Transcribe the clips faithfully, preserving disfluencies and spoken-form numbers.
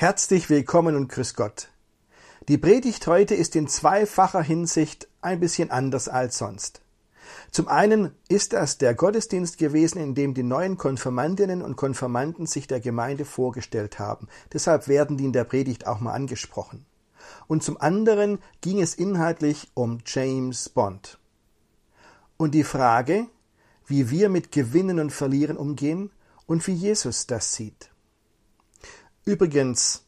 Herzlich willkommen und grüß Gott. Die Predigt heute ist in zweifacher Hinsicht ein bisschen anders als sonst. Zum einen ist das der Gottesdienst gewesen, in dem die neuen Konfirmandinnen und Konfirmanden sich der Gemeinde vorgestellt haben. Deshalb werden die in der Predigt auch mal angesprochen. Und zum anderen ging es inhaltlich um James Bond. Und die Frage, wie wir mit Gewinnen und Verlieren umgehen und wie Jesus das sieht. Übrigens,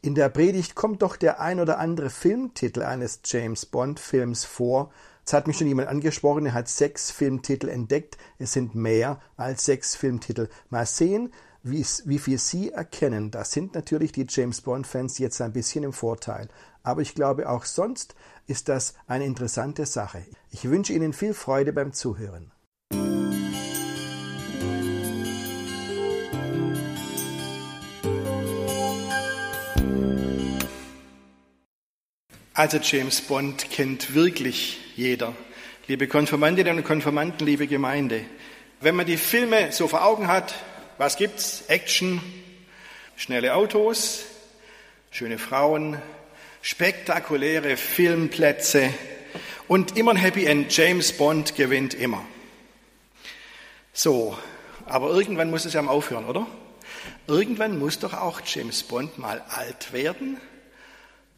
in der Predigt kommt doch der ein oder andere Filmtitel eines James-Bond-Films vor. Es hat mich schon jemand angesprochen, er hat sechs Filmtitel entdeckt. Es sind mehr als sechs Filmtitel. Mal sehen, wie viel Sie erkennen. Da sind natürlich die James-Bond-Fans jetzt ein bisschen im Vorteil. Aber ich glaube, auch sonst ist das eine interessante Sache. Ich wünsche Ihnen viel Freude beim Zuhören. Also James Bond kennt wirklich jeder. Liebe Konfirmandinnen und Konfirmanden, liebe Gemeinde. Wenn man die Filme so vor Augen hat, was gibt's? Action, schnelle Autos, schöne Frauen, spektakuläre Filmplätze und immer ein Happy End. James Bond gewinnt immer. So, aber irgendwann muss es ja mal aufhören, oder? Irgendwann muss doch auch James Bond mal alt werden.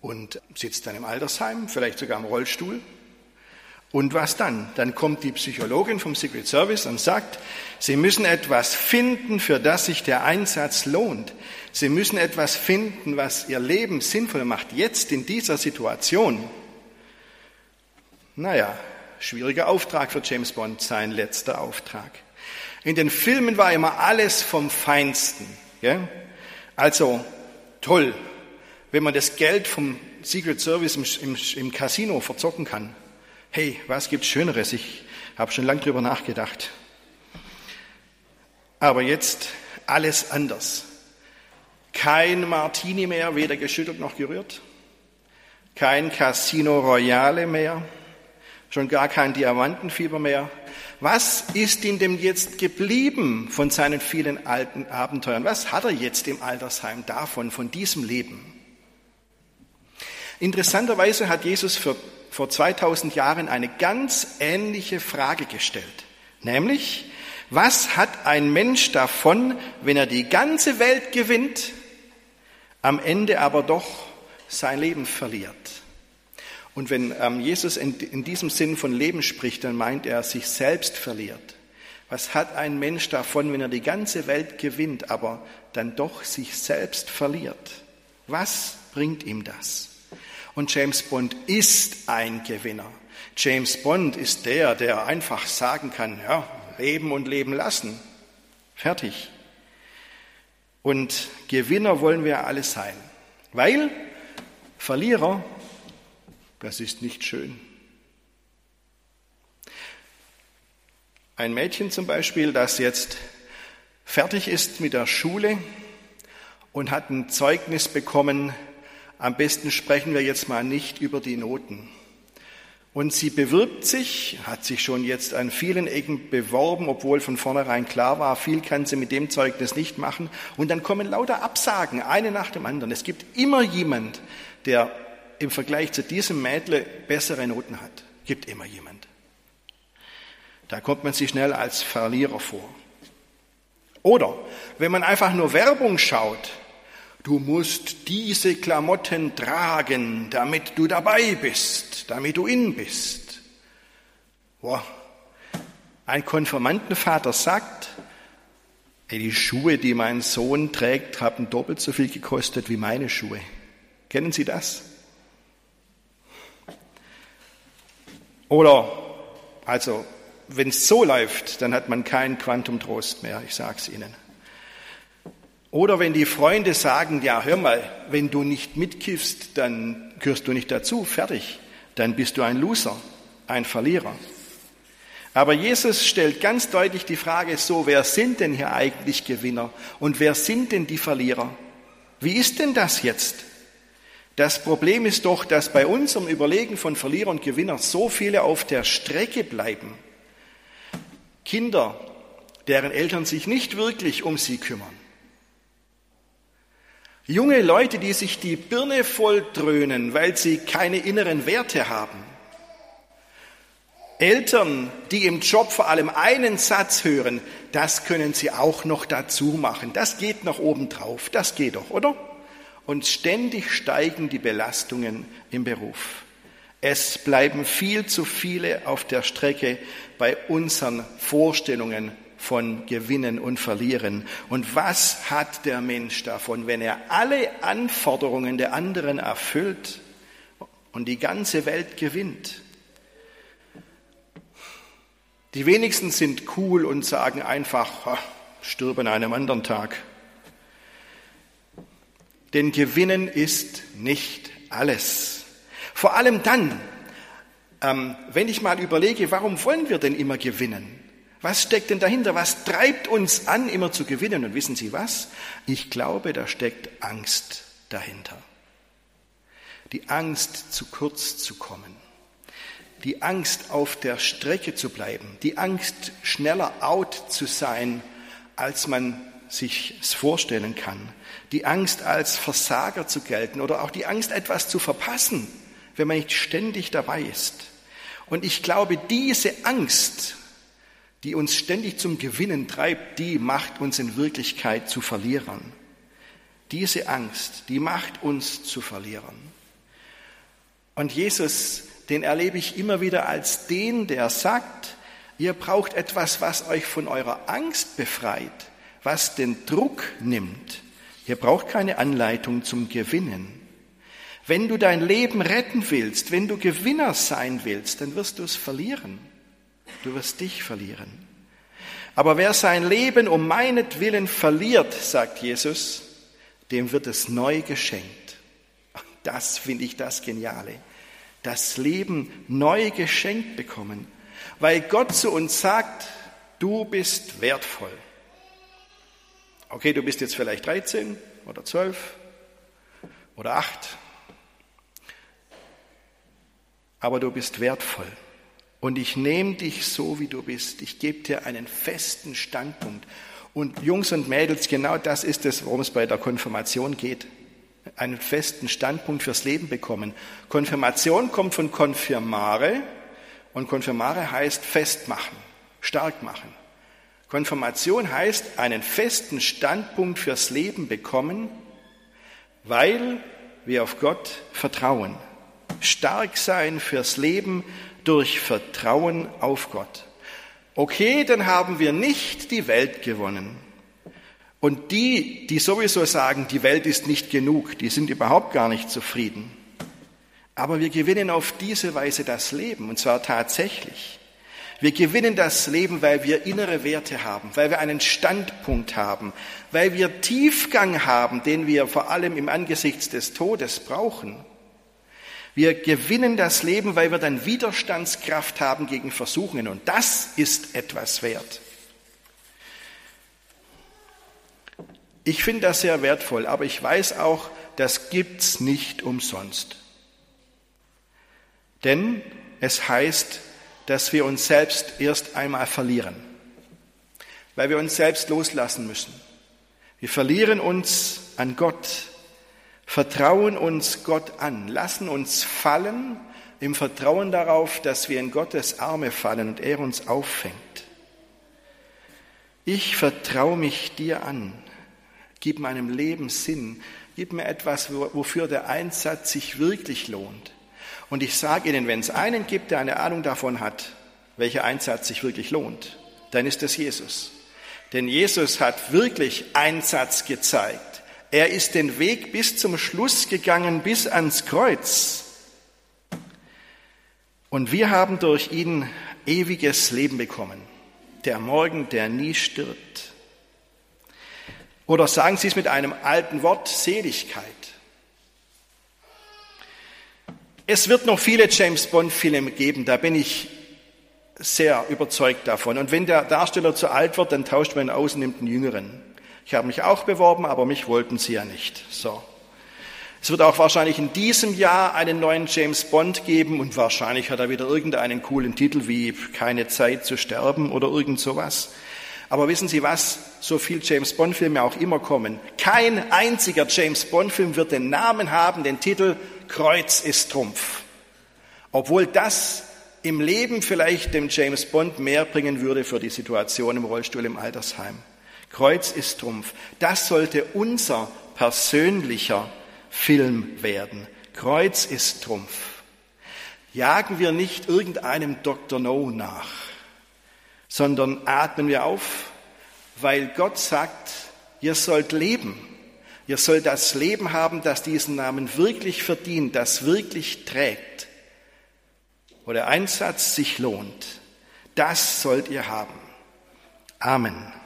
Und sitzt dann im Altersheim, vielleicht sogar im Rollstuhl. Und was dann? Dann kommt die Psychologin vom Secret Service und sagt, Sie müssen etwas finden, für das sich der Einsatz lohnt. Sie müssen etwas finden, was Ihr Leben sinnvoll macht, jetzt in dieser Situation. Naja, schwieriger Auftrag für James Bond, sein letzter Auftrag. In den Filmen war immer alles vom Feinsten. Gell? Also, toll. Wenn man das Geld vom Secret Service im, im, im Casino verzocken kann. Hey, was gibt's Schöneres? Ich habe schon lange drüber nachgedacht. Aber jetzt alles anders. Kein Martini mehr, weder geschüttelt noch gerührt. Kein Casino Royale mehr. Schon gar kein Diamantenfieber mehr. Was ist in dem jetzt geblieben von seinen vielen alten Abenteuern? Was hat er jetzt im Altersheim davon, von diesem Leben? Interessanterweise hat Jesus für, vor zweitausend Jahren eine ganz ähnliche Frage gestellt. Nämlich, was hat ein Mensch davon, wenn er die ganze Welt gewinnt, am Ende aber doch sein Leben verliert? Und wenn ähm, Jesus in, in diesem Sinn von Leben spricht, dann meint er, sich selbst verliert. Was hat ein Mensch davon, wenn er die ganze Welt gewinnt, aber dann doch sich selbst verliert? Was bringt ihm das? Und James Bond ist ein Gewinner. James Bond ist der, der einfach sagen kann, ja, leben und leben lassen. Fertig. Und Gewinner wollen wir alle sein. Weil Verlierer, das ist nicht schön. Ein Mädchen zum Beispiel, das jetzt fertig ist mit der Schule und hat ein Zeugnis bekommen, am besten sprechen wir jetzt mal nicht über die Noten. Und sie bewirbt sich, hat sich schon jetzt an vielen Ecken beworben, obwohl von vornherein klar war, viel kann sie mit dem Zeugnis nicht machen. Und dann kommen lauter Absagen, eine nach dem anderen. Es gibt immer jemand, der im Vergleich zu diesem Mädle bessere Noten hat. Gibt immer jemand. Da kommt man sich schnell als Verlierer vor. Oder wenn man einfach nur Werbung schaut, du musst diese Klamotten tragen, damit du dabei bist, damit du in bist. Boah. Ein Konfirmandenvater sagt, ey, die Schuhe, die mein Sohn trägt, haben doppelt so viel gekostet wie meine Schuhe. Kennen Sie das? Oder, also, wenn es so läuft, dann hat man keinen Quantum Trost mehr, ich sag's Ihnen. Oder wenn die Freunde sagen, ja, hör mal, wenn du nicht mitkiffst, dann gehörst du nicht dazu, fertig. Dann bist du ein Loser, ein Verlierer. Aber Jesus stellt ganz deutlich die Frage so, wer sind denn hier eigentlich Gewinner? Und wer sind denn die Verlierer? Wie ist denn das jetzt? Das Problem ist doch, dass bei unserem Überlegen von Verlierer und Gewinner so viele auf der Strecke bleiben. Kinder, deren Eltern sich nicht wirklich um sie kümmern. Junge Leute, die sich die Birne volldröhnen, weil sie keine inneren Werte haben. Eltern, die im Job vor allem einen Satz hören, das können sie auch noch dazu machen. Das geht noch obendrauf, das geht doch, oder? Und ständig steigen die Belastungen im Beruf. Es bleiben viel zu viele auf der Strecke bei unseren Vorstellungen von Gewinnen und Verlieren. Und was hat der Mensch davon, wenn er alle Anforderungen der anderen erfüllt und die ganze Welt gewinnt? Die wenigsten sind cool und sagen einfach, stirb an einem anderen Tag. Denn Gewinnen ist nicht alles. Vor allem dann, ähm, wenn ich mal überlege, warum wollen wir denn immer gewinnen? Was steckt denn dahinter? Was treibt uns an, immer zu gewinnen? Und wissen Sie was? Ich glaube, da steckt Angst dahinter. Die Angst, zu kurz zu kommen. Die Angst, auf der Strecke zu bleiben, die Angst, schneller out zu sein, als man sich es vorstellen kann, die Angst, als Versager zu gelten oder auch die Angst, etwas zu verpassen, wenn man nicht ständig dabei ist. Und ich glaube, diese Angst, die uns ständig zum Gewinnen treibt, die macht uns in Wirklichkeit zu Verlierern. Diese Angst, die macht uns zu Verlierern. Und Jesus, den erlebe ich immer wieder als den, der sagt, ihr braucht etwas, was euch von eurer Angst befreit, was den Druck nimmt. Ihr braucht keine Anleitung zum Gewinnen. Wenn du dein Leben retten willst, wenn du Gewinner sein willst, dann wirst du es verlieren. Du wirst dich verlieren. Aber wer sein Leben um meinetwillen verliert, sagt Jesus, dem wird es neu geschenkt. Das finde ich das Geniale. Das Leben neu geschenkt bekommen, weil Gott zu uns sagt, du bist wertvoll. Okay, du bist jetzt vielleicht dreizehn oder zwölf oder acht, aber du bist wertvoll und ich nehme dich so, wie du bist. Ich gebe dir einen festen Standpunkt. Und Jungs und Mädels, genau das ist es, worum es bei der Konfirmation geht. Einen festen Standpunkt fürs Leben bekommen. Konfirmation kommt von Konfirmare und Konfirmare heißt festmachen, stark machen. Konfirmation heißt einen festen Standpunkt fürs Leben bekommen, weil wir auf Gott vertrauen. Stark sein fürs Leben durch Vertrauen auf Gott. Okay, dann haben wir nicht die Welt gewonnen. Und die, die sowieso sagen, die Welt ist nicht genug, die sind überhaupt gar nicht zufrieden. Aber wir gewinnen auf diese Weise das Leben, und zwar tatsächlich. Wir gewinnen das Leben, weil wir innere Werte haben, weil wir einen Standpunkt haben, weil wir Tiefgang haben, den wir vor allem im Angesicht des Todes brauchen. Wir gewinnen das Leben, weil wir dann Widerstandskraft haben gegen Versuchungen, und das ist etwas wert. Ich finde das sehr wertvoll, aber ich weiß auch, das gibt's nicht umsonst. Denn es heißt, dass wir uns selbst erst einmal verlieren, weil wir uns selbst loslassen müssen. Wir verlieren uns an Gott, vertrauen uns Gott an, lassen uns fallen im Vertrauen darauf, dass wir in Gottes Arme fallen und er uns auffängt. Ich vertraue mich dir an. Gib meinem Leben Sinn. Gib mir etwas, wofür der Einsatz sich wirklich lohnt. Und ich sage Ihnen, wenn es einen gibt, der eine Ahnung davon hat, welcher Einsatz sich wirklich lohnt, dann ist es Jesus. Denn Jesus hat wirklich Einsatz gezeigt. Er ist den Weg bis zum Schluss gegangen, bis ans Kreuz. Und wir haben durch ihn ewiges Leben bekommen. Der Morgen, der nie stirbt. Oder sagen Sie es mit einem alten Wort, Seligkeit. Es wird noch viele James-Bond-Filme geben, da bin ich sehr überzeugt davon. Und wenn der Darsteller zu alt wird, dann tauscht man ihn aus und nimmt einen Jüngeren. Ich habe mich auch beworben, aber mich wollten Sie ja nicht. So. Es wird auch wahrscheinlich in diesem Jahr einen neuen James-Bond geben und wahrscheinlich hat er wieder irgendeinen coolen Titel wie Keine Zeit zu sterben oder irgend sowas. Aber wissen Sie was? So viel James-Bond-Filme auch immer kommen, kein einziger James-Bond-Film wird den Namen haben, den Titel Kreuz ist Trumpf. Obwohl das im Leben vielleicht dem James-Bond mehr bringen würde für die Situation im Rollstuhl im Altersheim. Kreuz ist Trumpf. Das sollte unser persönlicher Film werden. Kreuz ist Trumpf. Jagen wir nicht irgendeinem Doktor No nach, sondern atmen wir auf, weil Gott sagt, ihr sollt leben. Ihr sollt das Leben haben, das diesen Namen wirklich verdient, das wirklich trägt, wo der Einsatz sich lohnt. Das sollt ihr haben. Amen.